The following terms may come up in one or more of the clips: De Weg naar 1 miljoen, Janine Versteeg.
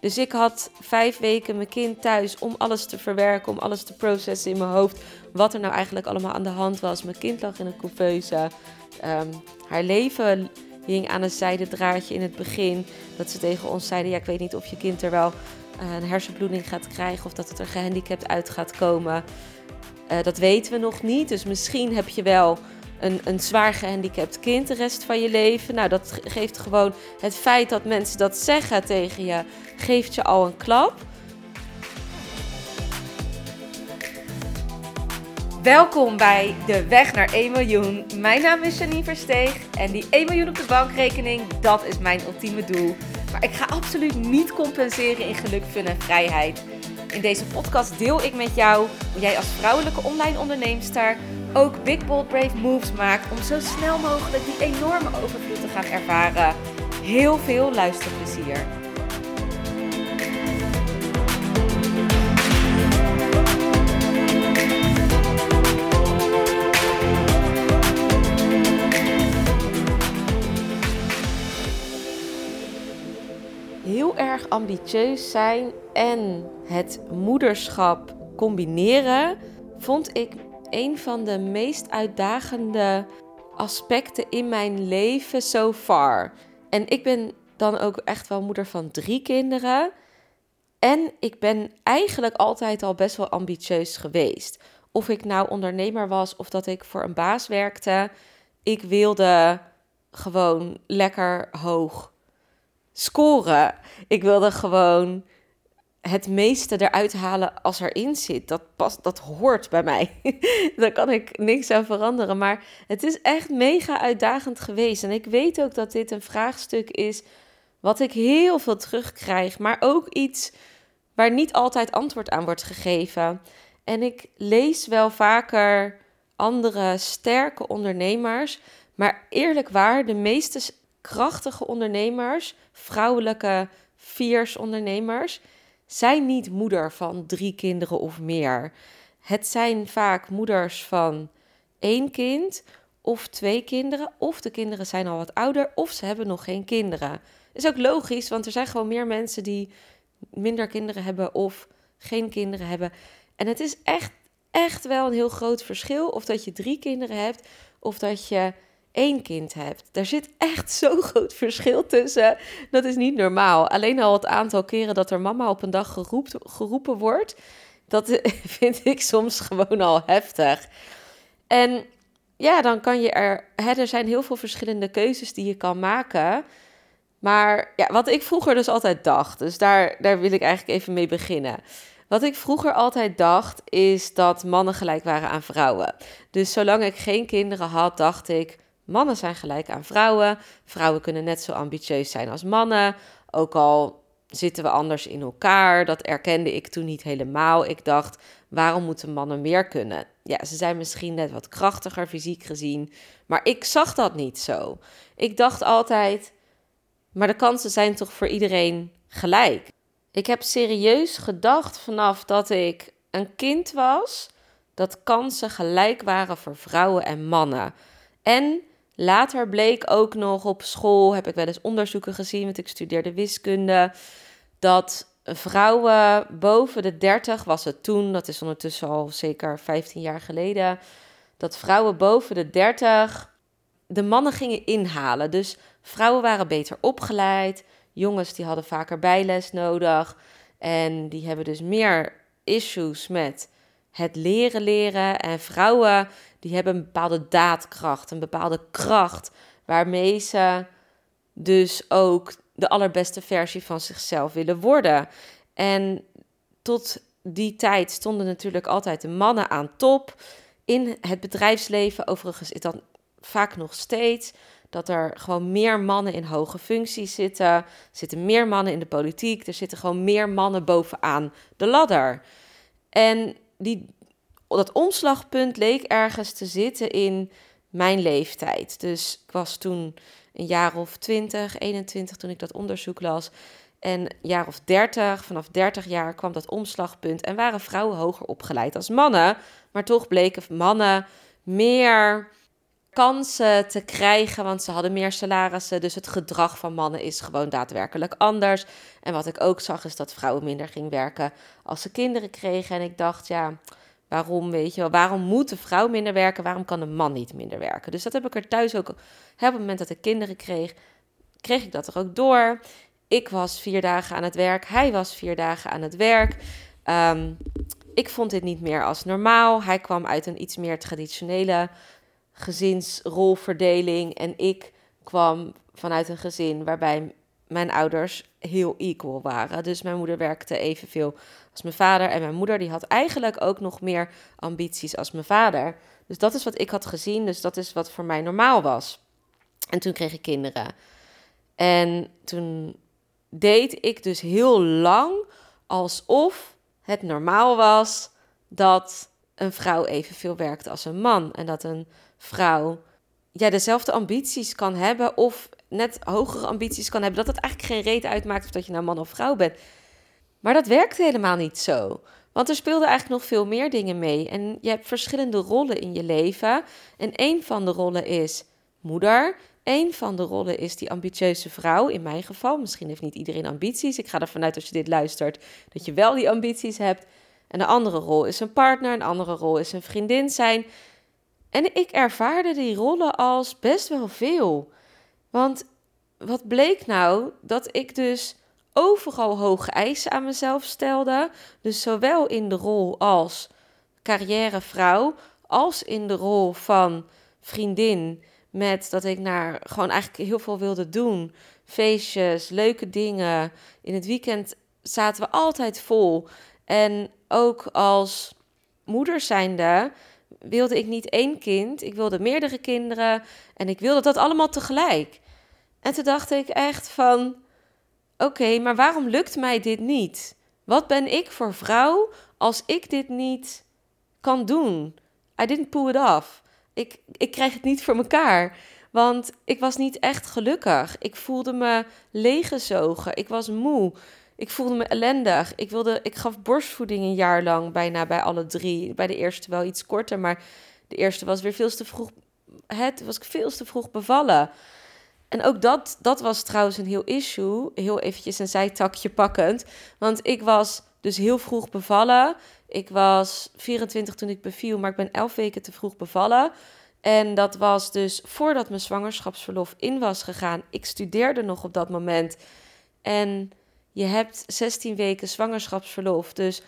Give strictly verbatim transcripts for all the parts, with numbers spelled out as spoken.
Dus ik had vijf weken mijn kind thuis om alles te verwerken, om alles te processen in mijn hoofd. Wat er nou eigenlijk allemaal aan de hand was. Mijn kind lag in een couveuse. Um, haar leven hing aan een zijden draadje in het begin. Dat ze tegen ons zeiden, ja, ik weet niet of je kind er wel een hersenbloeding gaat krijgen of dat het er gehandicapt uit gaat komen. Uh, dat weten we nog niet. Dus misschien heb je wel een, een zwaar gehandicapt kind de rest van je leven. Nou, dat geeft gewoon het feit dat mensen dat zeggen tegen je, geeft je al een klap. Welkom bij De Weg naar één miljoen. Mijn naam is Janine Versteeg en die één miljoen op de bankrekening, dat is mijn ultieme doel. Maar ik ga absoluut niet compenseren in geluk, fun en vrijheid. In deze podcast deel ik met jou hoe jij als vrouwelijke online onderneemster ook big, bold, brave moves maakt om zo snel mogelijk die enorme overvloed te gaan ervaren. Heel veel luisterplezier. Heel erg ambitieus zijn en het moederschap combineren vond ik een van de meest uitdagende aspecten in mijn leven so far. En ik ben dan ook echt wel moeder van drie kinderen. En ik ben eigenlijk altijd al best wel ambitieus geweest. Of ik nou ondernemer was of dat ik voor een baas werkte. Ik wilde gewoon lekker hoog scoren. Ik wilde gewoon het meeste eruit halen als erin zit. Dat past, dat hoort bij mij. Daar kan ik niks aan veranderen. Maar het is echt mega uitdagend geweest. En ik weet ook dat dit een vraagstuk is wat ik heel veel terugkrijg. Maar ook iets waar niet altijd antwoord aan wordt gegeven. En ik lees wel vaker andere sterke ondernemers. Maar eerlijk waar, de meeste krachtige ondernemers, vrouwelijke fiers ondernemers, zijn niet moeder van drie kinderen of meer. Het zijn vaak moeders van één kind of twee kinderen, of de kinderen zijn al wat ouder, of ze hebben nog geen kinderen. Is ook logisch, want er zijn gewoon meer mensen die minder kinderen hebben of geen kinderen hebben. En het is echt, echt wel een heel groot verschil of dat je drie kinderen hebt of dat je één kind hebt. Daar zit echt zo'n groot verschil tussen. Dat is niet normaal. Alleen al het aantal keren dat er mama op een dag geroept, geroepen wordt, dat vind ik soms gewoon al heftig. En ja, dan kan je er... Hè, er zijn heel veel verschillende keuzes die je kan maken. Maar ja, wat ik vroeger dus altijd dacht, dus daar, daar wil ik eigenlijk even mee beginnen. Wat ik vroeger altijd dacht, is dat mannen gelijk waren aan vrouwen. Dus zolang ik geen kinderen had, dacht ik, mannen zijn gelijk aan vrouwen. Vrouwen kunnen net zo ambitieus zijn als mannen. Ook al zitten we anders in elkaar. Dat erkende ik toen niet helemaal. Ik dacht, waarom moeten mannen meer kunnen? Ja, ze zijn misschien net wat krachtiger fysiek gezien. Maar ik zag dat niet zo. Ik dacht altijd, maar de kansen zijn toch voor iedereen gelijk? Ik heb serieus gedacht vanaf dat ik een kind was, dat kansen gelijk waren voor vrouwen en mannen. En later bleek ook nog op school, heb ik wel eens onderzoeken gezien, want ik studeerde wiskunde, dat vrouwen boven de dertig, was het toen, dat is ondertussen al zeker vijftien jaar geleden, dat vrouwen boven de dertig de mannen gingen inhalen. Dus vrouwen waren beter opgeleid, jongens die hadden vaker bijles nodig en die hebben dus meer issues met het leren leren. En vrouwen die hebben een bepaalde daadkracht, een bepaalde kracht waarmee ze dus ook de allerbeste versie van zichzelf willen worden. En tot die tijd stonden natuurlijk altijd de mannen aan top in het bedrijfsleven. Overigens is dat vaak nog steeds dat er gewoon meer mannen in hoge functies zitten. Er zitten meer mannen in de politiek. Er zitten gewoon meer mannen bovenaan de ladder. En die, dat omslagpunt leek ergens te zitten in mijn leeftijd. Dus ik was toen een jaar of twintig, eenentwintig toen ik dat onderzoek las. En een jaar of dertig, vanaf dertig jaar kwam dat omslagpunt. En waren vrouwen hoger opgeleid als mannen. Maar toch bleken mannen meer kansen te krijgen, want ze hadden meer salarissen. Dus het gedrag van mannen is gewoon daadwerkelijk anders. En wat ik ook zag is dat vrouwen minder gingen werken als ze kinderen kregen. En ik dacht, ja, waarom, weet je wel, waarom moet de vrouw minder werken? Waarom kan de man niet minder werken? Dus dat heb ik er thuis ook, op het moment dat ik kinderen kreeg, kreeg ik dat er ook door. Ik was vier dagen aan het werk, hij was vier dagen aan het werk. Um, ik vond dit niet meer als normaal. Hij kwam uit een iets meer traditionele gezinsrolverdeling. En ik kwam vanuit een gezin waarbij mijn ouders heel equal waren. Dus mijn moeder werkte evenveel als mijn vader. En mijn moeder die had eigenlijk ook nog meer ambities als mijn vader. Dus dat is wat ik had gezien. Dus dat is wat voor mij normaal was. En toen kreeg ik kinderen. En toen deed ik dus heel lang alsof het normaal was dat een vrouw evenveel werkt als een man. En dat een vrouw ja, dezelfde ambities kan hebben of net hogere ambities kan hebben. Dat het eigenlijk geen reet uitmaakt of dat je nou man of vrouw bent. Maar dat werkte helemaal niet zo. Want er speelden eigenlijk nog veel meer dingen mee. En je hebt verschillende rollen in je leven. En één van de rollen is moeder. Eén van de rollen is die ambitieuze vrouw, in mijn geval. Misschien heeft niet iedereen ambities. Ik ga ervan uit als je dit luistert, dat je wel die ambities hebt. En de andere rol is een partner, een andere rol is een vriendin zijn. En ik ervaarde die rollen als best wel veel. Want wat bleek nou? Dat ik dus overal hoge eisen aan mezelf stelde. Dus zowel in de rol als carrièrevrouw, als in de rol van vriendin. Met dat ik naar gewoon eigenlijk heel veel wilde doen. Feestjes, leuke dingen. In het weekend zaten we altijd vol. En ook als moeder zijnde wilde ik niet één kind. Ik wilde meerdere kinderen. En ik wilde dat allemaal tegelijk. En toen dacht ik echt van, oké, maar waarom lukt mij dit niet? Wat ben ik voor vrouw als ik dit niet kan doen? I didn't pull it off. Ik, ik krijg het niet voor mekaar, want ik was niet echt gelukkig. Ik voelde me leeggezogen, ik was moe, ik voelde me ellendig. Ik, wilde, ik gaf borstvoeding een jaar lang, bijna bij alle drie. Bij de eerste wel iets korter, maar de eerste was weer veel te vroeg, het was veel te vroeg bevallen. En ook dat, dat was trouwens een heel issue, heel eventjes een zijtakje pakkend. Want ik was dus heel vroeg bevallen. Ik was vierentwintig toen ik beviel, maar ik ben elf weken te vroeg bevallen. En dat was dus voordat mijn zwangerschapsverlof in was gegaan. Ik studeerde nog op dat moment. En je hebt zestien weken zwangerschapsverlof. Dus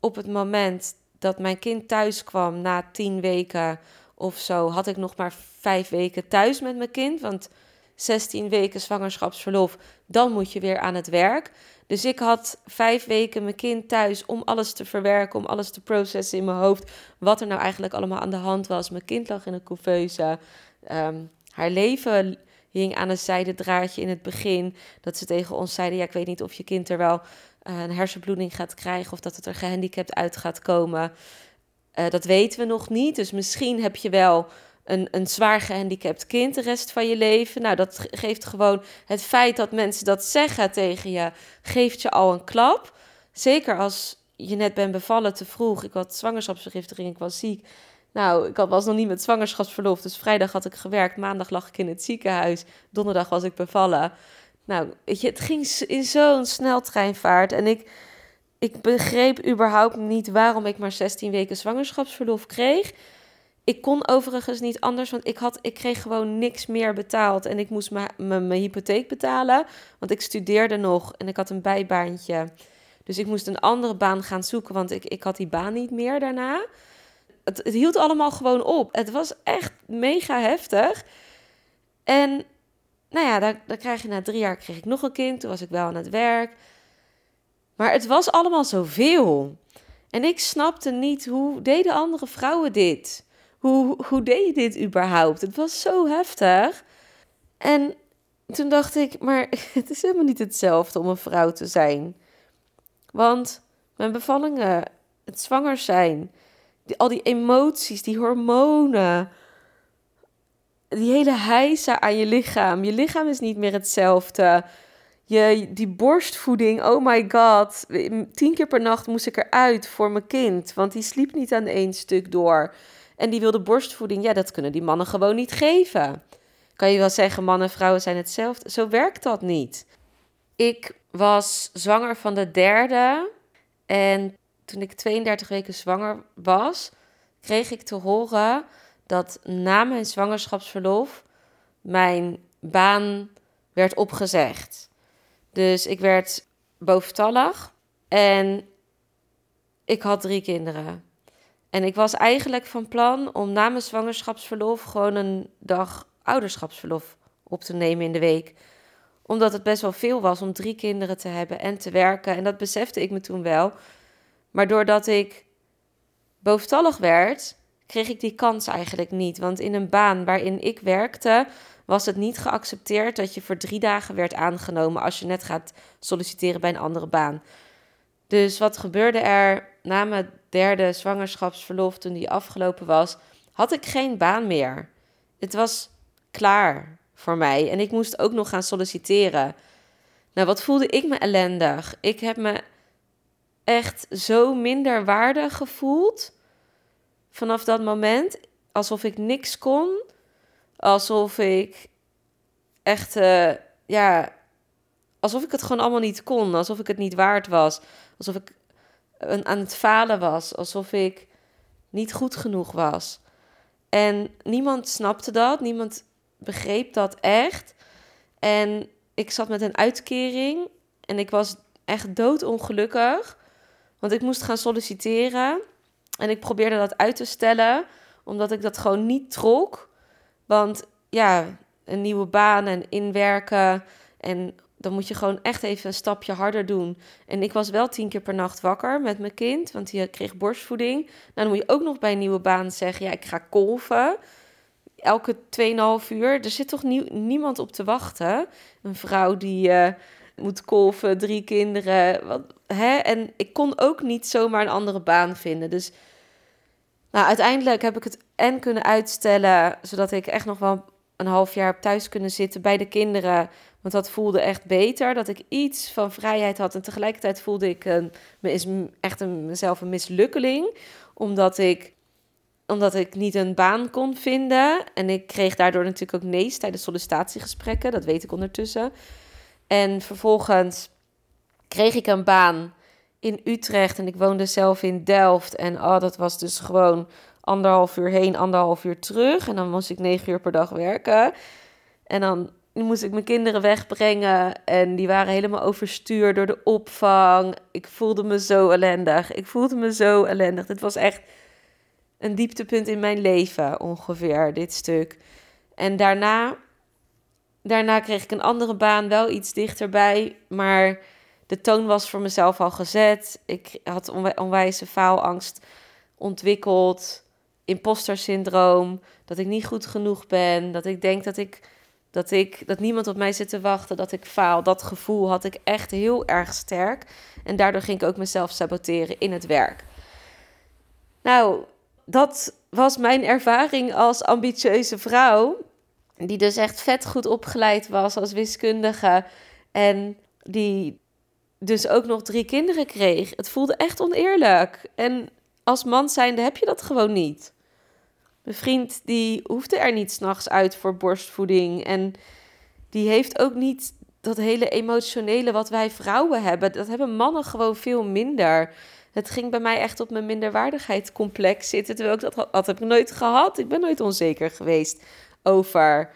op het moment dat mijn kind thuis kwam na tien weken of zo, had ik nog maar vijf weken thuis met mijn kind. Want zestien weken zwangerschapsverlof, dan moet je weer aan het werk. Dus ik had vijf weken mijn kind thuis om alles te verwerken, om alles te processen in mijn hoofd. Wat er nou eigenlijk allemaal aan de hand was. Mijn kind lag in een couveuse. Um, haar leven hing aan een zijden draadje in het begin. Dat ze tegen ons zeiden, ja, ik weet niet of je kind er wel uh, een hersenbloeding gaat krijgen of dat het er gehandicapt uit gaat komen. Uh, dat weten we nog niet. Dus misschien heb je wel Een, een zwaar gehandicapt kind de rest van je leven. Nou, dat geeft gewoon het feit dat mensen dat zeggen tegen je, geeft je al een klap. Zeker als je net bent bevallen te vroeg. Ik had zwangerschapsvergiftiging, ik was ziek. Nou, ik was nog niet met zwangerschapsverlof, dus vrijdag had ik gewerkt. Maandag lag ik in het ziekenhuis. Donderdag was ik bevallen. Nou, weet je, het ging in zo'n sneltreinvaart. En ik, ik begreep überhaupt niet waarom ik maar zestien weken zwangerschapsverlof kreeg. Ik kon overigens niet anders, want ik, had, ik kreeg gewoon niks meer betaald. En ik moest mijn hypotheek betalen, want ik studeerde nog en ik had een bijbaantje. Dus ik moest een andere baan gaan zoeken, want ik, ik had die baan niet meer daarna. Het, het hield allemaal gewoon op. Het was echt mega heftig. En nou ja, dan, dan krijg je na drie jaar kreeg ik nog een kind. Toen was ik wel aan het werk. Maar het was allemaal zoveel. En ik snapte niet, hoe deden andere vrouwen dit? Hoe, hoe deed je dit überhaupt? Het was zo heftig. En toen dacht ik, maar het is helemaal niet hetzelfde om een vrouw te zijn. Want mijn bevallingen, het zwanger zijn, die, al die emoties, die hormonen, die hele hijsa aan je lichaam. Je lichaam is niet meer hetzelfde. Je, die borstvoeding, oh my god. Tien keer per nacht moest ik eruit voor mijn kind, want die sliep niet aan één stuk door. en die wilde borstvoeding, ja, dat kunnen die mannen gewoon niet geven. Kan je wel zeggen, mannen en vrouwen zijn hetzelfde. Zo werkt dat niet. Ik was zwanger van de derde en toen ik tweeëndertig weken zwanger was, kreeg ik te horen dat na mijn zwangerschapsverlof mijn baan werd opgezegd. Dus ik werd boventallig en ik had drie kinderen. En ik was eigenlijk van plan om na mijn zwangerschapsverlof gewoon een dag ouderschapsverlof op te nemen in de week. Omdat het best wel veel was om drie kinderen te hebben en te werken. En dat besefte ik me toen wel. Maar doordat ik boventallig werd, kreeg ik die kans eigenlijk niet. Want in een baan waarin ik werkte, was het niet geaccepteerd dat je voor drie dagen werd aangenomen als je net gaat solliciteren bij een andere baan. Dus wat gebeurde er na mijn derde zwangerschapsverlof, toen die afgelopen was, had ik geen baan meer. Het was klaar voor mij en ik moest ook nog gaan solliciteren. Nou, wat voelde ik me ellendig. Ik heb me echt zo minder waardig gevoeld vanaf dat moment. Alsof ik niks kon. Alsof ik echt, uh, ja, alsof ik het gewoon allemaal niet kon. Alsof ik het niet waard was. Alsof ik aan het falen was. Alsof ik niet goed genoeg was. En niemand snapte dat. Niemand begreep dat echt. En ik zat met een uitkering. En ik was echt doodongelukkig. Want ik moest gaan solliciteren. En ik probeerde dat uit te stellen. Omdat ik dat gewoon niet trok. Want ja, een nieuwe baan en inwerken. En dan moet je gewoon echt even een stapje harder doen. En ik was wel tien keer per nacht wakker met mijn kind. Want die kreeg borstvoeding. Nou, dan moet je ook nog bij een nieuwe baan zeggen, ja, ik ga kolven. Elke tweeënhalf uur. Er zit toch nie- niemand op te wachten. Een vrouw die uh, moet kolven, drie kinderen. Wat, hè? En ik kon ook niet zomaar een andere baan vinden. Dus nou, uiteindelijk heb ik het en kunnen uitstellen, zodat ik echt nog wel een half jaar heb thuis kunnen zitten bij de kinderen. Want dat voelde echt beter, dat ik iets van vrijheid had. En tegelijkertijd voelde ik een, echt een, mezelf een mislukkeling, omdat ik, omdat ik niet een baan kon vinden. En ik kreeg daardoor natuurlijk ook nee's tijdens sollicitatiegesprekken, dat weet ik ondertussen. En vervolgens kreeg ik een baan in Utrecht en ik woonde zelf in Delft. En oh, dat was dus gewoon anderhalf uur heen, anderhalf uur terug. En dan moest ik negen uur per dag werken. En dan moest ik mijn kinderen wegbrengen. En die waren helemaal overstuur door de opvang. Ik voelde me zo ellendig. Ik voelde me zo ellendig. Dit was echt een dieptepunt in mijn leven ongeveer, dit stuk. En daarna, daarna kreeg ik een andere baan, wel iets dichterbij. Maar de toon was voor mezelf al gezet. Ik had onwij- onwijze faalangst ontwikkeld. Imposter syndroom, dat ik niet goed genoeg ben, dat ik denk dat ik, dat ik dat niemand op mij zit te wachten, dat ik faal. Dat gevoel had ik echt heel erg sterk. En daardoor ging ik ook mezelf saboteren in het werk. Nou, dat was mijn ervaring als ambitieuze vrouw, die dus echt vet goed opgeleid was als wiskundige en die dus ook nog drie kinderen kreeg. Het voelde echt oneerlijk. En als man zijnde heb je dat gewoon niet. Mijn vriend die hoefde er niet 's nachts uit voor borstvoeding. En die heeft ook niet dat hele emotionele wat wij vrouwen hebben. Dat hebben mannen gewoon veel minder. Het ging bij mij echt op mijn minderwaardigheidscomplex zitten. Terwijl ik dat, had, dat heb ik nooit gehad. Ik ben nooit onzeker geweest over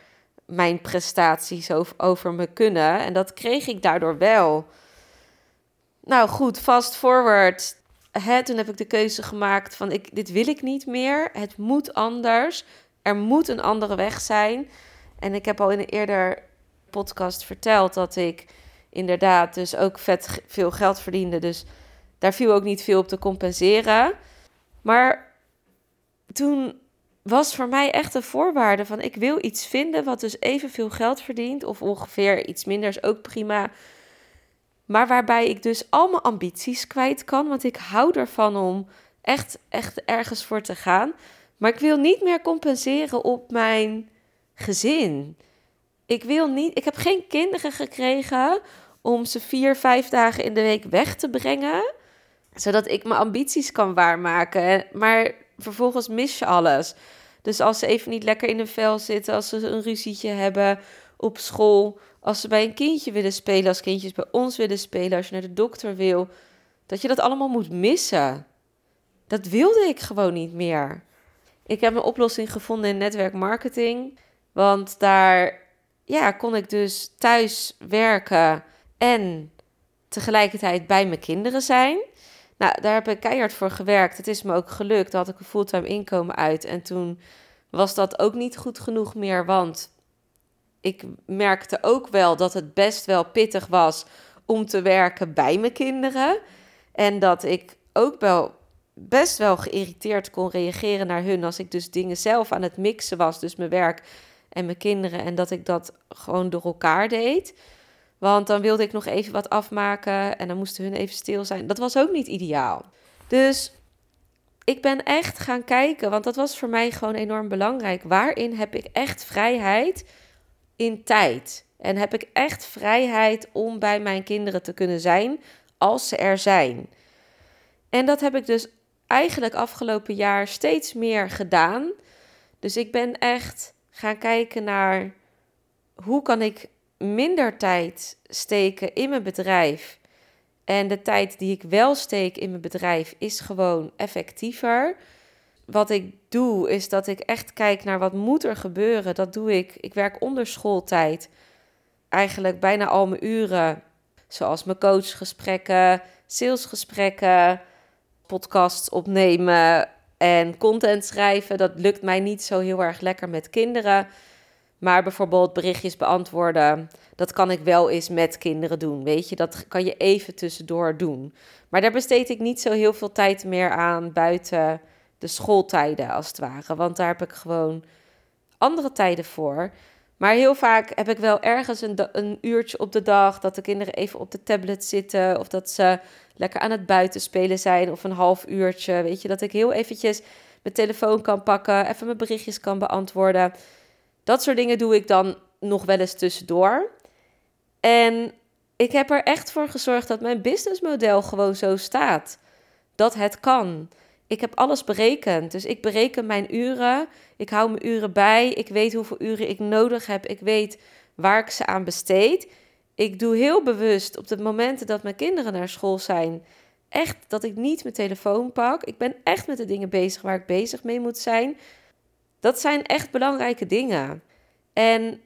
mijn prestaties, over, over mijn kunnen. En dat kreeg ik daardoor wel. Nou goed, fast forward. He, toen heb ik de keuze gemaakt van ik, dit wil ik niet meer. Het moet anders. Er moet een andere weg zijn. En ik heb al in een eerder podcast verteld dat ik inderdaad dus ook vet veel geld verdiende. Dus daar viel ook niet veel op te compenseren. Maar toen was voor mij echt een voorwaarde van ik wil iets vinden wat dus evenveel geld verdient. Of ongeveer iets minder is ook prima. Maar waarbij ik dus al mijn ambities kwijt kan. Want ik hou ervan om echt, echt ergens voor te gaan. Maar ik wil niet meer compenseren op mijn gezin. Ik wil niet, ik heb geen kinderen gekregen om ze vier, vijf dagen in de week weg te brengen. zodat ik mijn ambities kan waarmaken. Maar vervolgens mis je alles. Dus als ze even niet lekker in hun vel zitten, als ze een ruzietje hebben op school, als ze bij een kindje willen spelen, als kindjes bij ons willen spelen, als je naar de dokter wil, dat je dat allemaal moet missen. Dat wilde ik gewoon niet meer. Ik heb een oplossing gevonden in netwerkmarketing, want daar ja, kon ik dus thuis werken en tegelijkertijd bij mijn kinderen zijn. Nou, daar heb ik keihard voor gewerkt. Het is me ook gelukt. Daar had ik een fulltime inkomen uit. En toen was dat ook niet goed genoeg meer. Want ik merkte ook wel dat het best wel pittig was om te werken bij mijn kinderen. En dat ik ook wel best wel geïrriteerd kon reageren naar hun als ik dus dingen zelf aan het mixen was. Dus mijn werk en mijn kinderen. En dat ik dat gewoon door elkaar deed. Want dan wilde ik nog even wat afmaken en dan moesten hun even stil zijn. Dat was ook niet ideaal. Dus ik ben echt gaan kijken, want dat was voor mij gewoon enorm belangrijk. Waarin heb ik echt vrijheid in tijd? En heb ik echt vrijheid om bij mijn kinderen te kunnen zijn als ze er zijn? En dat heb ik dus eigenlijk afgelopen jaar steeds meer gedaan. Dus ik ben echt gaan kijken naar hoe kan ik minder tijd steken in mijn bedrijf. En de tijd die ik wel steek in mijn bedrijf is gewoon effectiever. Wat ik doe is dat ik echt kijk naar wat moet er gebeuren. Dat doe ik. Ik werk onder schooltijd. Eigenlijk bijna al mijn uren. Zoals mijn coachgesprekken, salesgesprekken, podcasts opnemen en content schrijven. Dat lukt mij niet zo heel erg lekker met kinderen. Maar bijvoorbeeld berichtjes beantwoorden, dat kan ik wel eens met kinderen doen, weet je. Dat kan je even tussendoor doen. Maar daar besteed ik niet zo heel veel tijd meer aan buiten de schooltijden als het ware. Want daar heb ik gewoon andere tijden voor. Maar heel vaak heb ik wel ergens een, een uurtje op de dag dat de kinderen even op de tablet zitten. Of dat ze lekker aan het buitenspelen zijn of een half uurtje, weet je. Dat ik heel eventjes mijn telefoon kan pakken, even mijn berichtjes kan beantwoorden. Dat soort dingen doe ik dan nog wel eens tussendoor. En ik heb er echt voor gezorgd dat mijn businessmodel gewoon zo staat. Dat het kan. Ik heb alles berekend. Dus ik bereken mijn uren. Ik hou mijn uren bij. Ik weet hoeveel uren ik nodig heb. Ik weet waar ik ze aan besteed. Ik doe heel bewust op de momenten dat mijn kinderen naar school zijn, echt dat ik niet mijn telefoon pak. Ik ben echt met de dingen bezig waar ik bezig mee moet zijn. Dat zijn echt belangrijke dingen. En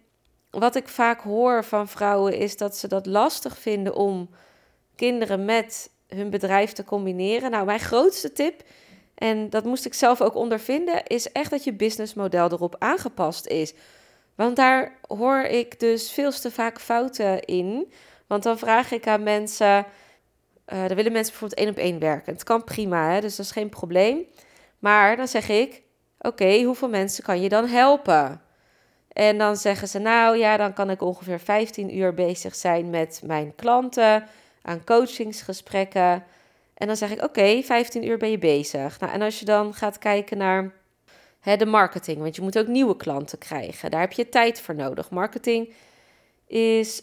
wat ik vaak hoor van vrouwen is dat ze dat lastig vinden om kinderen met hun bedrijf te combineren. Nou, mijn grootste tip, en dat moest ik zelf ook ondervinden, is echt dat je businessmodel erop aangepast is. Want daar hoor ik dus veel te vaak fouten in. Want dan vraag ik aan mensen, uh, dan willen mensen bijvoorbeeld één op één werken. Het kan prima, hè? Dus dat is geen probleem. Maar dan zeg ik, Oké, okay, hoeveel mensen kan je dan helpen? En dan zeggen ze, nou ja, dan kan ik ongeveer vijftien uur bezig zijn met mijn klanten, aan coachingsgesprekken. En dan zeg ik, oké, okay, vijftien uur ben je bezig. Nou, en als je dan gaat kijken naar hè, de marketing, want je moet ook nieuwe klanten krijgen. Daar heb je tijd voor nodig. Marketing is,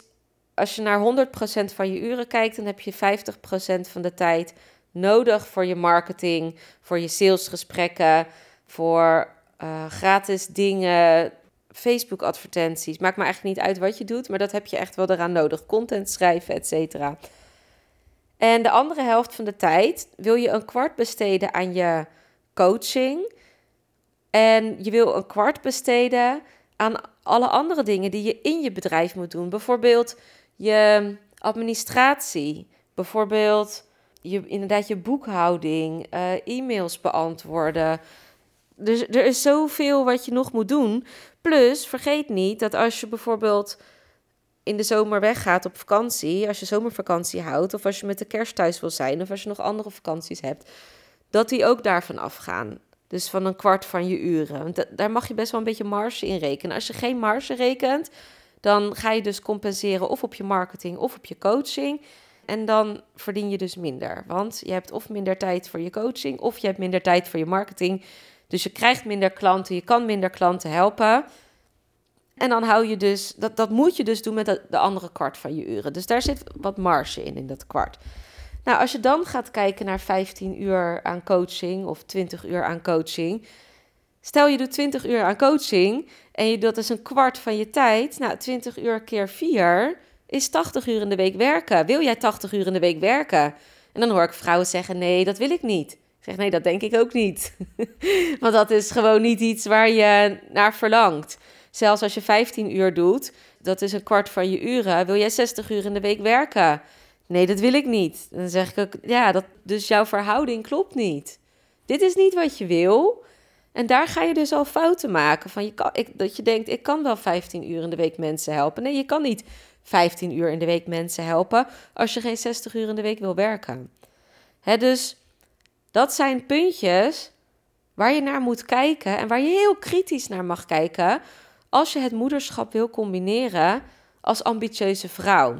als je naar honderd procent van je uren kijkt, dan heb je vijftig procent van de tijd nodig voor je marketing, voor je salesgesprekken, voor uh, gratis dingen, Facebook-advertenties. Maakt me eigenlijk niet uit wat je doet, maar dat heb je echt wel eraan nodig. Content schrijven, et cetera. En de andere helft van de tijd wil je een kwart besteden aan je coaching. En je wil een kwart besteden aan alle andere dingen die je in je bedrijf moet doen. Bijvoorbeeld je administratie, bijvoorbeeld je, inderdaad je boekhouding, uh, e-mails beantwoorden. Dus er is zoveel wat je nog moet doen. Plus, vergeet niet dat als je bijvoorbeeld in de zomer weggaat op vakantie, als je zomervakantie houdt, of als je met de kerst thuis wil zijn, of als je nog andere vakanties hebt, dat die ook daarvan afgaan. Dus van een kwart van je uren. Want daar mag je best wel een beetje marge in rekenen. Als je geen marge rekent, dan ga je dus compenseren of op je marketing of op je coaching. En dan verdien je dus minder. Want je hebt of minder tijd voor je coaching, of je hebt minder tijd voor je marketing. Dus je krijgt minder klanten, je kan minder klanten helpen. En dan hou je dus, dat, dat moet je dus doen met de, de andere kwart van je uren. Dus daar zit wat marge in, in dat kwart. Nou, als je dan gaat kijken naar vijftien uur aan coaching of twintig uur aan coaching. Stel je doet twintig uur aan coaching en je, dat is een kwart van je tijd. Nou, twintig uur keer vier is tachtig uur in de week werken. Wil jij tachtig uur in de week werken? En dan hoor ik vrouwen zeggen, nee, dat wil ik niet. Ik zeg, nee, dat denk ik ook niet. Want dat is gewoon niet iets waar je naar verlangt. Zelfs als je vijftien uur doet, dat is een kwart van je uren. Wil jij zestig uur in de week werken? Nee, dat wil ik niet. Dan zeg ik ook, ja, dat, dus jouw verhouding klopt niet. Dit is niet wat je wil. En daar ga je dus al fouten maken. Van je kan, ik, dat je denkt, ik kan wel vijftien uur in de week mensen helpen. Nee, je kan niet vijftien uur in de week mensen helpen als je geen zestig uur in de week wil werken. Hè, dus dat zijn puntjes waar je naar moet kijken en waar je heel kritisch naar mag kijken als je het moederschap wil combineren als ambitieuze vrouw.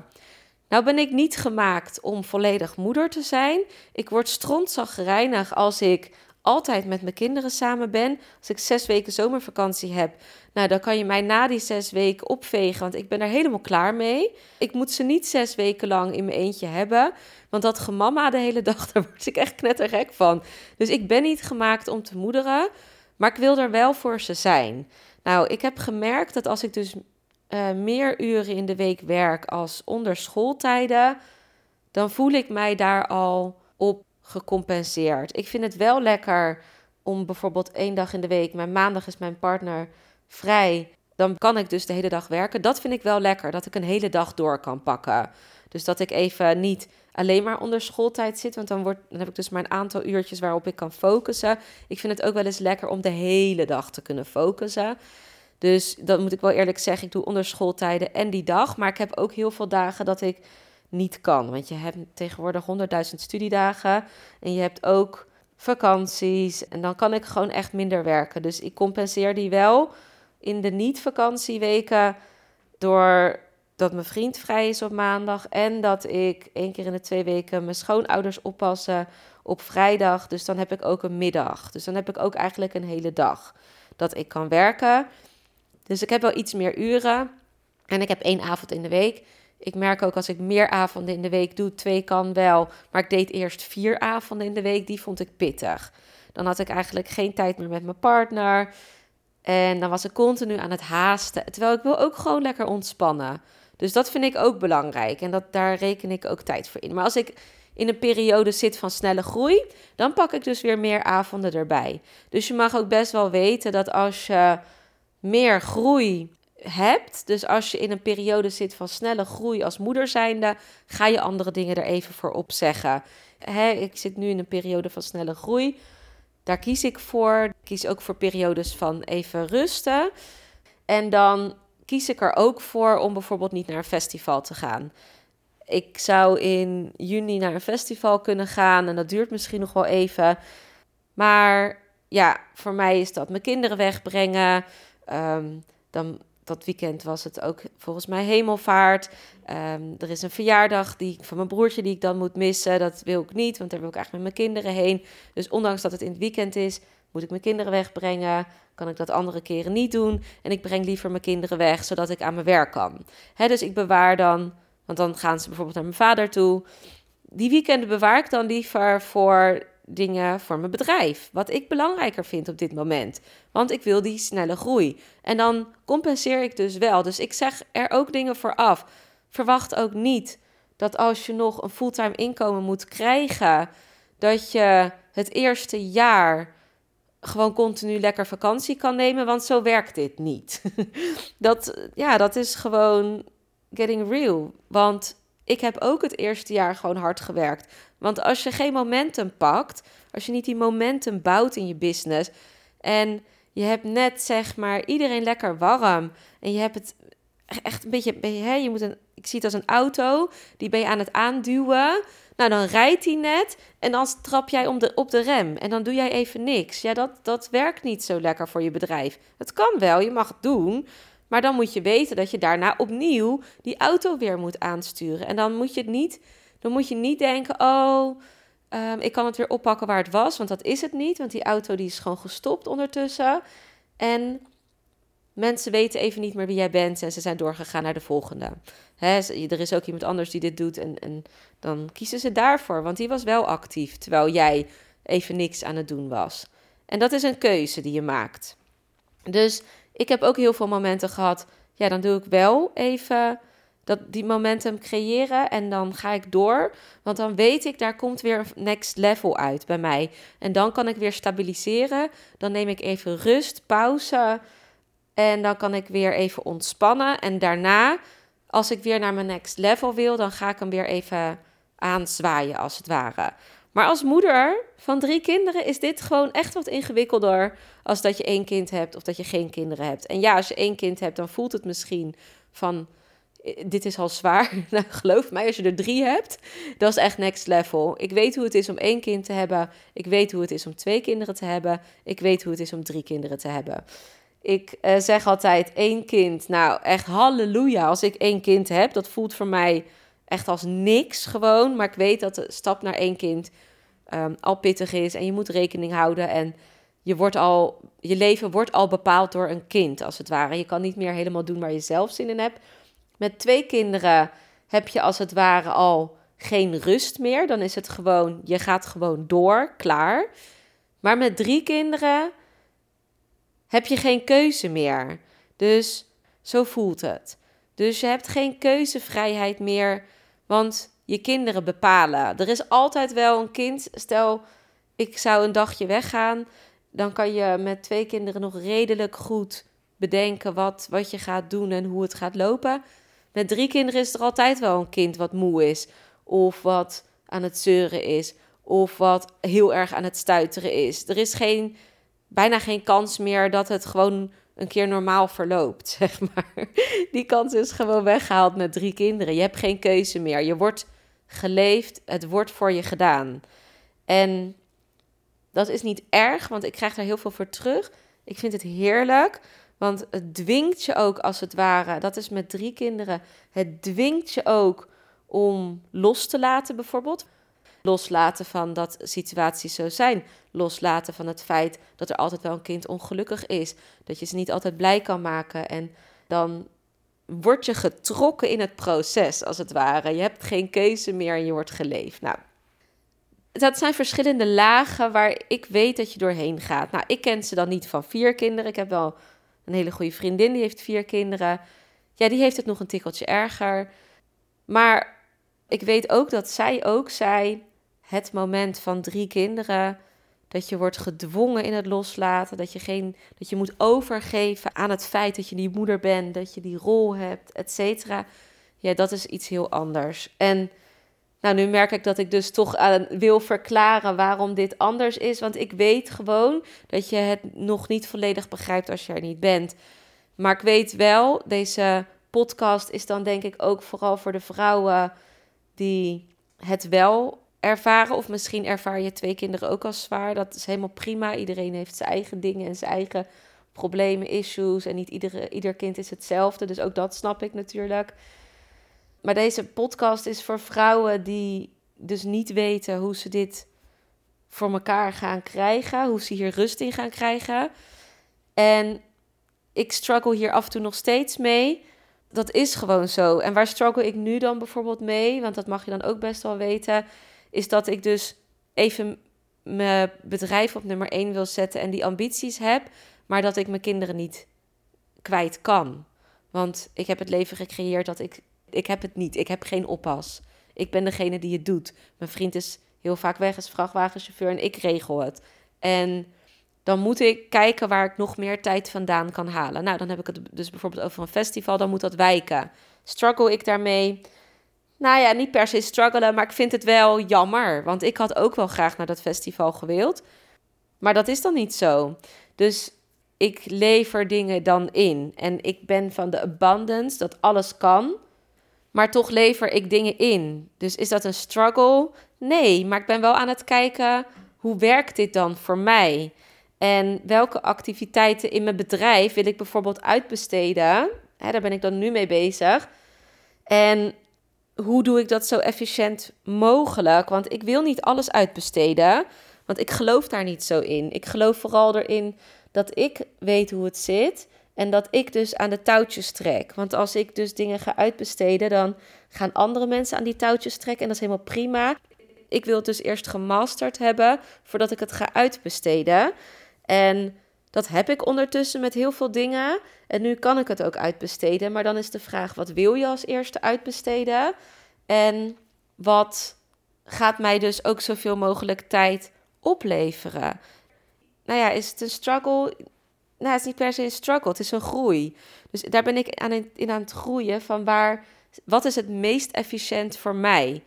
Nou ben ik niet gemaakt om volledig moeder te zijn. Ik word strontzachtgereinig als ik altijd met mijn kinderen samen ben. Als ik zes weken zomervakantie heb, nou, dan kan je mij na die zes weken opvegen, want ik ben er helemaal klaar mee. Ik moet ze niet zes weken lang in mijn eentje hebben, want dat gemama de hele dag, daar word ik echt knettergek van. Dus ik ben niet gemaakt om te moederen, maar ik wil er wel voor ze zijn. Nou, ik heb gemerkt dat als ik dus uh, meer uren in de week werk als onder schooltijden, dan voel ik mij daar al op gecompenseerd. Ik vind het wel lekker om bijvoorbeeld één dag in de week, mijn maandag is mijn partner vrij, dan kan ik dus de hele dag werken. Dat vind ik wel lekker, dat ik een hele dag door kan pakken. Dus dat ik even niet alleen maar onder schooltijd zit, want dan, wordt, dan heb ik dus maar een aantal uurtjes waarop ik kan focussen. Ik vind het ook wel eens lekker om de hele dag te kunnen focussen. Dus dat moet ik wel eerlijk zeggen, ik doe onder schooltijden en die dag, maar ik heb ook heel veel dagen dat ik niet kan. Want je hebt tegenwoordig honderdduizend studiedagen en je hebt ook vakanties. En dan kan ik gewoon echt minder werken. Dus ik compenseer die wel in de niet-vakantieweken door dat mijn vriend vrij is op maandag en dat ik één keer in de twee weken mijn schoonouders oppassen op vrijdag. Dus dan heb ik ook een middag. Dus dan heb ik ook eigenlijk een hele dag dat ik kan werken. Dus ik heb wel iets meer uren en ik heb één avond in de week. Ik merk ook als ik meer avonden in de week doe, twee kan wel. Maar ik deed eerst vier avonden in de week, die vond ik pittig. Dan had ik eigenlijk geen tijd meer met mijn partner. En dan was ik continu aan het haasten. Terwijl ik wil ook gewoon lekker ontspannen. Dus dat vind ik ook belangrijk. En dat, daar reken ik ook tijd voor in. Maar als ik in een periode zit van snelle groei, dan pak ik dus weer meer avonden erbij. Dus je mag ook best wel weten dat als je meer groei hebt, dus als je in een periode zit van snelle groei als moeder zijnde, ga je andere dingen er even voor opzeggen. Hè, ik zit nu in een periode van snelle groei. Daar kies ik voor. Ik kies ook voor periodes van even rusten. En dan kies ik er ook voor om bijvoorbeeld niet naar een festival te gaan. Ik zou in juni naar een festival kunnen gaan en dat duurt misschien nog wel even. Maar ja, voor mij is dat mijn kinderen wegbrengen. Um, dan Dat weekend was het ook volgens mij hemelvaart. Um, er is een verjaardag die, van mijn broertje die ik dan moet missen. Dat wil ik niet, want daar wil ik eigenlijk met mijn kinderen heen. Dus ondanks dat het in het weekend is, moet ik mijn kinderen wegbrengen. Kan ik dat andere keren niet doen. En ik breng liever mijn kinderen weg, zodat ik aan mijn werk kan. Hè, dus ik bewaar dan, want dan gaan ze bijvoorbeeld naar mijn vader toe. Die weekenden bewaar ik dan liever voor dingen voor mijn bedrijf, wat ik belangrijker vind op dit moment. Want ik wil die snelle groei. En dan compenseer ik dus wel. Dus ik zeg er ook dingen voor af. Verwacht ook niet dat als je nog een fulltime inkomen moet krijgen, dat je het eerste jaar gewoon continu lekker vakantie kan nemen, want zo werkt dit niet. Dat, ja, dat is gewoon getting real. Want ik heb ook het eerste jaar gewoon hard gewerkt. Want als je geen momentum pakt, als je niet die momentum bouwt in je business en je hebt net, zeg maar, iedereen lekker warm en je hebt het echt een beetje, hè, je moet een, ik zie het als een auto, die ben je aan het aanduwen. Nou, dan rijdt die net en dan trap jij om de, op de rem en dan doe jij even niks. Ja, dat, dat werkt niet zo lekker voor je bedrijf. Het kan wel, je mag het doen. Maar dan moet je weten dat je daarna opnieuw die auto weer moet aansturen. En dan moet je het niet, dan moet je niet denken, oh, um, ik kan het weer oppakken waar het was. Want dat is het niet, want die auto die is gewoon gestopt ondertussen. En mensen weten even niet meer wie jij bent en ze zijn doorgegaan naar de volgende. Hè, er is ook iemand anders die dit doet en, en dan kiezen ze daarvoor, want die was wel actief, terwijl jij even niks aan het doen was. En dat is een keuze die je maakt. Dus ik heb ook heel veel momenten gehad, ja, dan doe ik wel even dat, die momentum creëren en dan ga ik door, want dan weet ik, daar komt weer een next level uit bij mij. En dan kan ik weer stabiliseren, dan neem ik even rust, pauze en dan kan ik weer even ontspannen. En daarna, als ik weer naar mijn next level wil, dan ga ik hem weer even aanzwaaien als het ware. Maar als moeder van drie kinderen is dit gewoon echt wat ingewikkelder als dat je één kind hebt of dat je geen kinderen hebt. En ja, als je één kind hebt, dan voelt het misschien van, dit is al zwaar. Nou, geloof mij, als je er drie hebt, dat is echt next level. Ik weet hoe het is om één kind te hebben. Ik weet hoe het is om twee kinderen te hebben. Ik weet hoe het is om drie kinderen te hebben. Ik uh, zeg altijd één kind. Nou, echt halleluja. Als ik één kind heb, dat voelt voor mij echt als niks gewoon. Maar ik weet dat de stap naar één kind um, al pittig is. En je moet rekening houden. En je, wordt al, je leven wordt al bepaald door een kind, als het ware. Je kan niet meer helemaal doen waar je zelf zin in hebt. Met twee kinderen heb je als het ware al geen rust meer. Dan is het gewoon, je gaat gewoon door, klaar. Maar met drie kinderen heb je geen keuze meer. Dus zo voelt het. Dus je hebt geen keuzevrijheid meer, want je kinderen bepalen. Er is altijd wel een kind. Stel, ik zou een dagje weggaan, dan kan je met twee kinderen nog redelijk goed bedenken wat, wat je gaat doen en hoe het gaat lopen. Met drie kinderen is er altijd wel een kind wat moe is, of wat aan het zeuren is, of wat heel erg aan het stuiteren is. Er is geen, bijna geen kans meer dat het gewoon een keer normaal verloopt, zeg maar. Die kans is gewoon weggehaald met drie kinderen. Je hebt geen keuze meer. Je wordt geleefd, het wordt voor je gedaan. En dat is niet erg, want ik krijg daar heel veel voor terug. Ik vind het heerlijk, want het dwingt je ook als het ware, dat is met drie kinderen, het dwingt je ook om los te laten bijvoorbeeld. Loslaten van dat situaties zo zijn. Loslaten van het feit dat er altijd wel een kind ongelukkig is. Dat je ze niet altijd blij kan maken. En dan word je getrokken in het proces, als het ware. Je hebt geen keuze meer en je wordt geleefd. Nou, dat zijn verschillende lagen waar ik weet dat je doorheen gaat. Nou, ik ken ze dan niet van vier kinderen. Ik heb wel een hele goede vriendin, die heeft vier kinderen. Ja, die heeft het nog een tikkeltje erger. Maar ik weet ook dat zij ook zei, het moment van drie kinderen, dat je wordt gedwongen in het loslaten, dat je, geen, dat je moet overgeven aan het feit dat je die moeder bent, dat je die rol hebt, et cetera. Ja, dat is iets heel anders. En nou, nu merk ik dat ik dus toch aan, wil verklaren waarom dit anders is, want ik weet gewoon dat je het nog niet volledig begrijpt als je er niet bent. Maar ik weet wel, deze podcast is dan denk ik ook vooral voor de vrouwen die het wel ervaren, of misschien ervaar je twee kinderen ook als zwaar. Dat is helemaal prima. Iedereen heeft zijn eigen dingen en zijn eigen problemen, issues. En niet iedere, ieder kind is hetzelfde. Dus ook dat snap ik natuurlijk. Maar deze podcast is voor vrouwen die dus niet weten hoe ze dit voor elkaar gaan krijgen. Hoe ze hier rust in gaan krijgen. En ik struggle hier af en toe nog steeds mee. Dat is gewoon zo. En waar struggle ik nu dan bijvoorbeeld mee, want dat mag je dan ook best wel weten, is dat ik dus even mijn bedrijf op nummer één wil zetten en die ambities heb, maar dat ik mijn kinderen niet kwijt kan. Want ik heb het leven gecreëerd dat ik... Ik heb het niet. Ik heb geen oppas. Ik ben degene die het doet. Mijn vriend is heel vaak weg als vrachtwagenchauffeur en ik regel het. En dan moet ik kijken waar ik nog meer tijd vandaan kan halen. Nou, dan heb ik het dus bijvoorbeeld over een festival. Dan moet dat wijken. Struggle ik daarmee? Nou ja, niet per se struggelen, maar ik vind het wel jammer. Want ik had ook wel graag naar dat festival gewild. Maar dat is dan niet zo. Dus ik lever dingen dan in. En ik ben van de abundance, dat alles kan. Maar toch lever ik dingen in. Dus is dat een struggle? Nee, maar ik ben wel aan het kijken, hoe werkt dit dan voor mij? En welke activiteiten in mijn bedrijf wil ik bijvoorbeeld uitbesteden? Hè, daar ben ik dan nu mee bezig. En hoe doe ik dat zo efficiënt mogelijk? Want ik wil niet alles uitbesteden. Want ik geloof daar niet zo in. Ik geloof vooral erin dat ik weet hoe het zit. En dat ik dus aan de touwtjes trek. Want als ik dus dingen ga uitbesteden, dan gaan andere mensen aan die touwtjes trekken. En dat is helemaal prima. Ik wil het dus eerst gemasterd hebben voordat ik het ga uitbesteden. En dat heb ik ondertussen met heel veel dingen. En nu kan ik het ook uitbesteden. Maar dan is de vraag, wat wil je als eerste uitbesteden? En wat gaat mij dus ook zoveel mogelijk tijd opleveren? Nou ja, is het een struggle? Nou, het is niet per se een struggle, het is een groei. Dus daar ben ik aan in, in aan het groeien van waar, wat is het meest efficiënt voor mij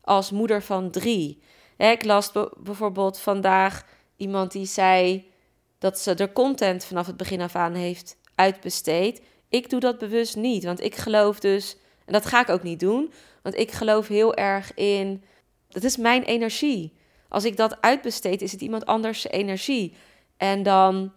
als moeder van drie? Hè, ik las b- bijvoorbeeld vandaag iemand die zei dat ze de content vanaf het begin af aan heeft uitbesteed. Ik doe dat bewust niet, want ik geloof dus, en dat ga ik ook niet doen, want ik geloof heel erg in, dat is mijn energie. Als ik dat uitbesteed, is het iemand anders energie. En dan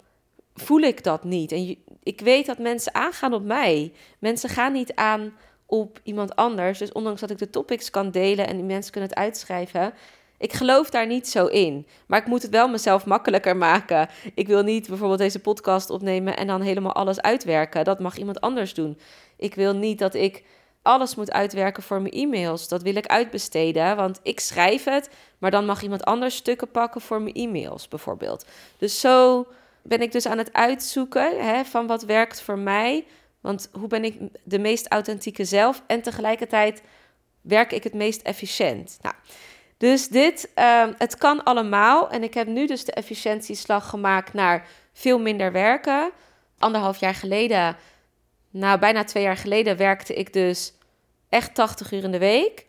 voel ik dat niet. En je, ik weet dat mensen aangaan op mij. Mensen gaan niet aan op iemand anders. Dus ondanks dat ik de topics kan delen en die mensen kunnen het uitschrijven, ik geloof daar niet zo in. Maar ik moet het wel mezelf makkelijker maken. Ik wil niet bijvoorbeeld deze podcast opnemen en dan helemaal alles uitwerken. Dat mag iemand anders doen. Ik wil niet dat ik alles moet uitwerken voor mijn e-mails. Dat wil ik uitbesteden, want ik schrijf het, maar dan mag iemand anders stukken pakken voor mijn e-mails bijvoorbeeld. Dus zo ben ik dus aan het uitzoeken, hè, van wat werkt voor mij. Want hoe ben ik de meest authentieke zelf en tegelijkertijd werk ik het meest efficiënt. Nou, dus dit, uh, het kan allemaal. En ik heb nu dus de efficiëntieslag gemaakt naar veel minder werken. Anderhalf jaar geleden, nou bijna twee jaar geleden, werkte ik dus echt tachtig uur in de week.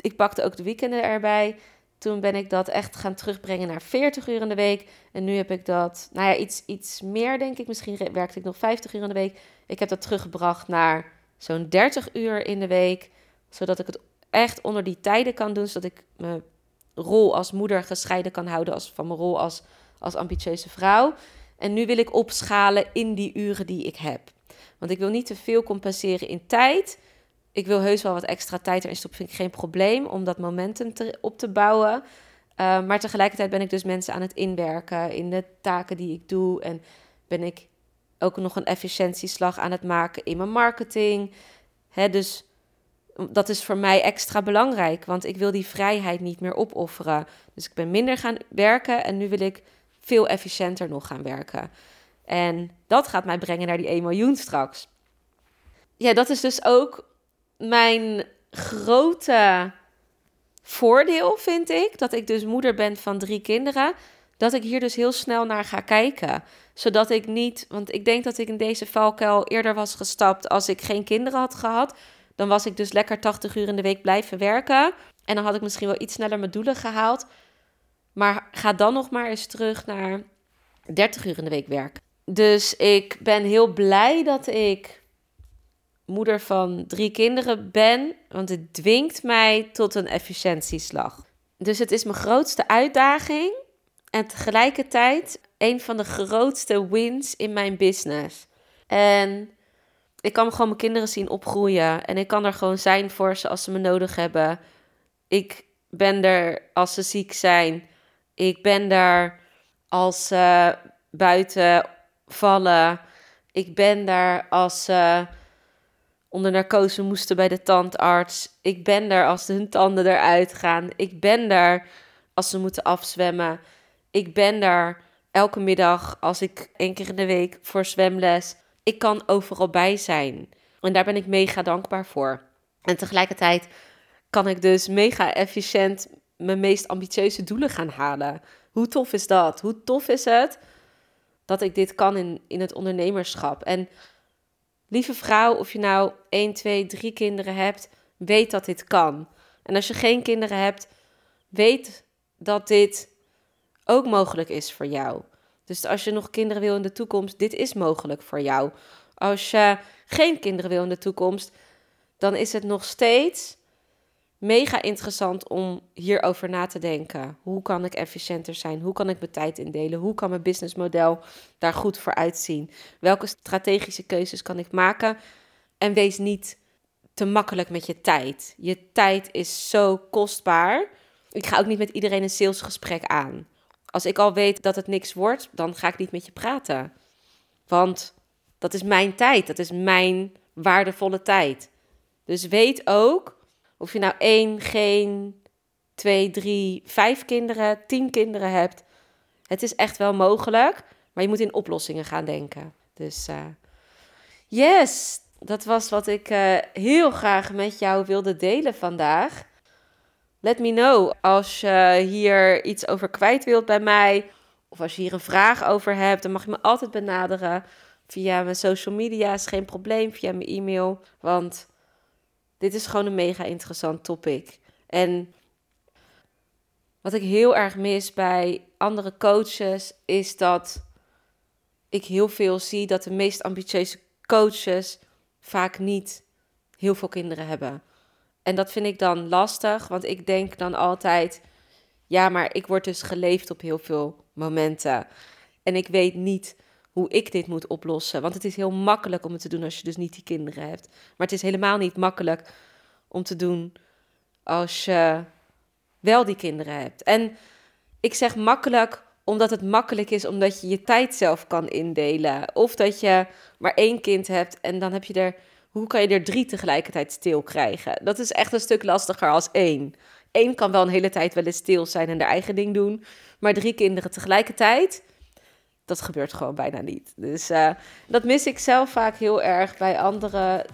Ik pakte ook de weekenden erbij. Toen ben ik dat echt gaan terugbrengen naar veertig uur in de week. En nu heb ik dat, nou ja, iets, iets meer denk ik. Misschien werkte ik nog vijftig uur in de week. Ik heb dat teruggebracht naar zo'n dertig uur in de week. Zodat ik het echt onder die tijden kan doen. Zodat ik mijn rol als moeder gescheiden kan houden als, van mijn rol als, als ambitieuze vrouw. En nu wil ik opschalen in die uren die ik heb. Want ik wil niet te veel compenseren in tijd. Ik wil heus wel wat extra tijd erin stoppen, vind ik geen probleem om dat momentum te, op te bouwen. Uh, maar tegelijkertijd ben ik dus mensen aan het inwerken in de taken die ik doe. En ben ik ook nog een efficiëntieslag aan het maken in mijn marketing. Hè, dus dat is voor mij extra belangrijk, want ik wil die vrijheid niet meer opofferen. Dus ik ben minder gaan werken en nu wil ik veel efficiënter nog gaan werken. En dat gaat mij brengen naar die één miljoen straks. Ja, dat is dus ook mijn grote voordeel, vind ik, dat ik dus moeder ben van drie kinderen, dat ik hier dus heel snel naar ga kijken. Zodat ik niet, want ik denk dat ik in deze valkuil eerder was gestapt als ik geen kinderen had gehad. Dan was ik dus lekker tachtig uur in de week blijven werken. En dan had ik misschien wel iets sneller mijn doelen gehaald. Maar ga dan nog maar eens terug naar dertig uur in de week werken. Dus ik ben heel blij dat ik moeder van drie kinderen ben, want het dwingt mij tot een efficiëntieslag. Dus het is mijn grootste uitdaging en tegelijkertijd een van de grootste wins in mijn business. En ik kan gewoon mijn kinderen zien opgroeien en ik kan er gewoon zijn voor ze als ze me nodig hebben. Ik ben er als ze ziek zijn. Ik ben daar als ze buiten vallen. Ik ben daar als ze onder narcose moesten bij de tandarts. Ik ben er als hun tanden eruit gaan. Ik ben er als ze moeten afzwemmen. Ik ben er elke middag als ik één keer in de week voor zwemles. Ik kan overal bij zijn. En daar ben ik mega dankbaar voor. En tegelijkertijd kan ik dus mega efficiënt mijn meest ambitieuze doelen gaan halen. Hoe tof is dat? Hoe tof is het dat ik dit kan in, in het ondernemerschap? En lieve vrouw, of je nou één, twee, drie kinderen hebt, weet dat dit kan. En als je geen kinderen hebt, weet dat dit ook mogelijk is voor jou. Dus als je nog kinderen wil in de toekomst, dit is mogelijk voor jou. Als je geen kinderen wil in de toekomst, dan is het nog steeds mega interessant om hierover na te denken. Hoe kan ik efficiënter zijn? Hoe kan ik mijn tijd indelen? Hoe kan mijn businessmodel daar goed voor uitzien? Welke strategische keuzes kan ik maken? En wees niet te makkelijk met je tijd. Je tijd is zo kostbaar. Ik ga ook niet met iedereen een salesgesprek aan. Als ik al weet dat het niks wordt, dan ga ik niet met je praten. Want Dat is mijn tijd, dat is mijn waardevolle tijd. Dus weet ook, of je nou één, geen, twee, drie, vijf kinderen, tien kinderen hebt. Het is echt wel mogelijk, maar je moet in oplossingen gaan denken. Dus uh, yes, dat was wat ik uh, heel graag met jou wilde delen vandaag. Let me know als je hier iets over kwijt wilt bij mij. Of als je hier een vraag over hebt, dan mag je me altijd benaderen. Via mijn social media is geen probleem, via mijn e-mail. Want dit is gewoon een mega interessant topic. En wat ik heel erg mis bij andere coaches is dat ik heel veel zie dat de meest ambitieuze coaches vaak niet heel veel kinderen hebben. En dat vind ik dan lastig, want ik denk dan altijd, ja, maar ik word dus geleefd op heel veel momenten. En ik weet niet hoe ik dit moet oplossen. Want het is heel makkelijk om het te doen als je dus niet die kinderen hebt. Maar het is helemaal niet makkelijk om te doen als je wel die kinderen hebt. En ik zeg makkelijk omdat het makkelijk is omdat je je tijd zelf kan indelen. Of dat je maar één kind hebt en dan heb je er... Hoe kan je er drie tegelijkertijd stil krijgen? Dat is echt een stuk lastiger als één. Eén kan wel een hele tijd wel eens stil zijn en haar eigen ding doen. Maar drie kinderen tegelijkertijd... Dat gebeurt gewoon bijna niet. Dus uh, dat mis ik zelf vaak heel erg bij andere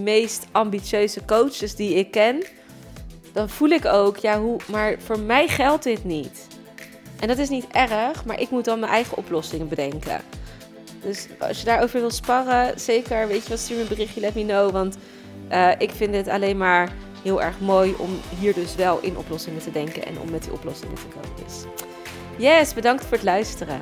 meest ambitieuze coaches die ik ken. Dan voel ik ook, ja, hoe, maar voor mij geldt dit niet. En dat is niet erg, maar ik moet dan mijn eigen oplossingen bedenken. Dus als je daarover wil sparren, zeker, weet je wat, stuur me een berichtje, let me know. Want uh, ik vind het alleen maar heel erg mooi om hier dus wel in oplossingen te denken en om met die oplossingen te komen. Dus yes, bedankt voor het luisteren.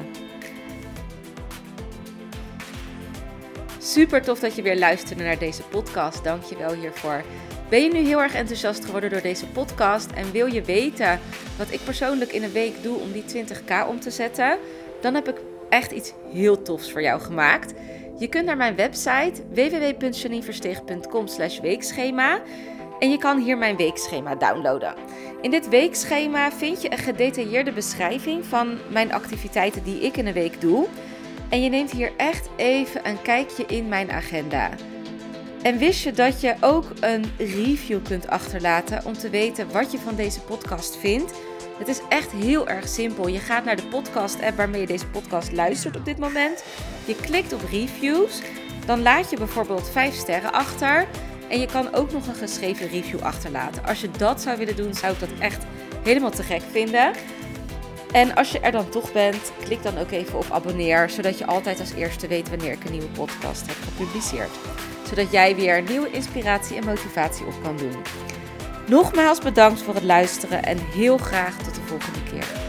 Super tof dat je weer luisterde naar deze podcast. Dank je wel hiervoor. Ben je nu heel erg enthousiast geworden door deze podcast en wil je weten wat ik persoonlijk in een week doe om die twintig k om te zetten? Dan heb ik echt iets heel tofs voor jou gemaakt. Je kunt naar mijn website w w w punt janine versteeg punt com slash weekschema en je kan hier mijn weekschema downloaden. In dit weekschema vind je een gedetailleerde beschrijving van mijn activiteiten die ik in een week doe. En je neemt hier echt even een kijkje in mijn agenda. En wist je dat je ook een review kunt achterlaten om te weten wat je van deze podcast vindt? Het is echt heel erg simpel. Je gaat naar de podcast-app waarmee je deze podcast luistert op dit moment. Je klikt op reviews. Dan laat je bijvoorbeeld vijf sterren achter. En je kan ook nog een geschreven review achterlaten. Als je dat zou willen doen, zou ik dat echt helemaal te gek vinden. En als je er dan toch bent, klik dan ook even op abonneer. Zodat je altijd als eerste weet wanneer ik een nieuwe podcast heb gepubliceerd. Zodat jij weer nieuwe inspiratie en motivatie op kan doen. Nogmaals bedankt voor het luisteren en heel graag tot de volgende keer.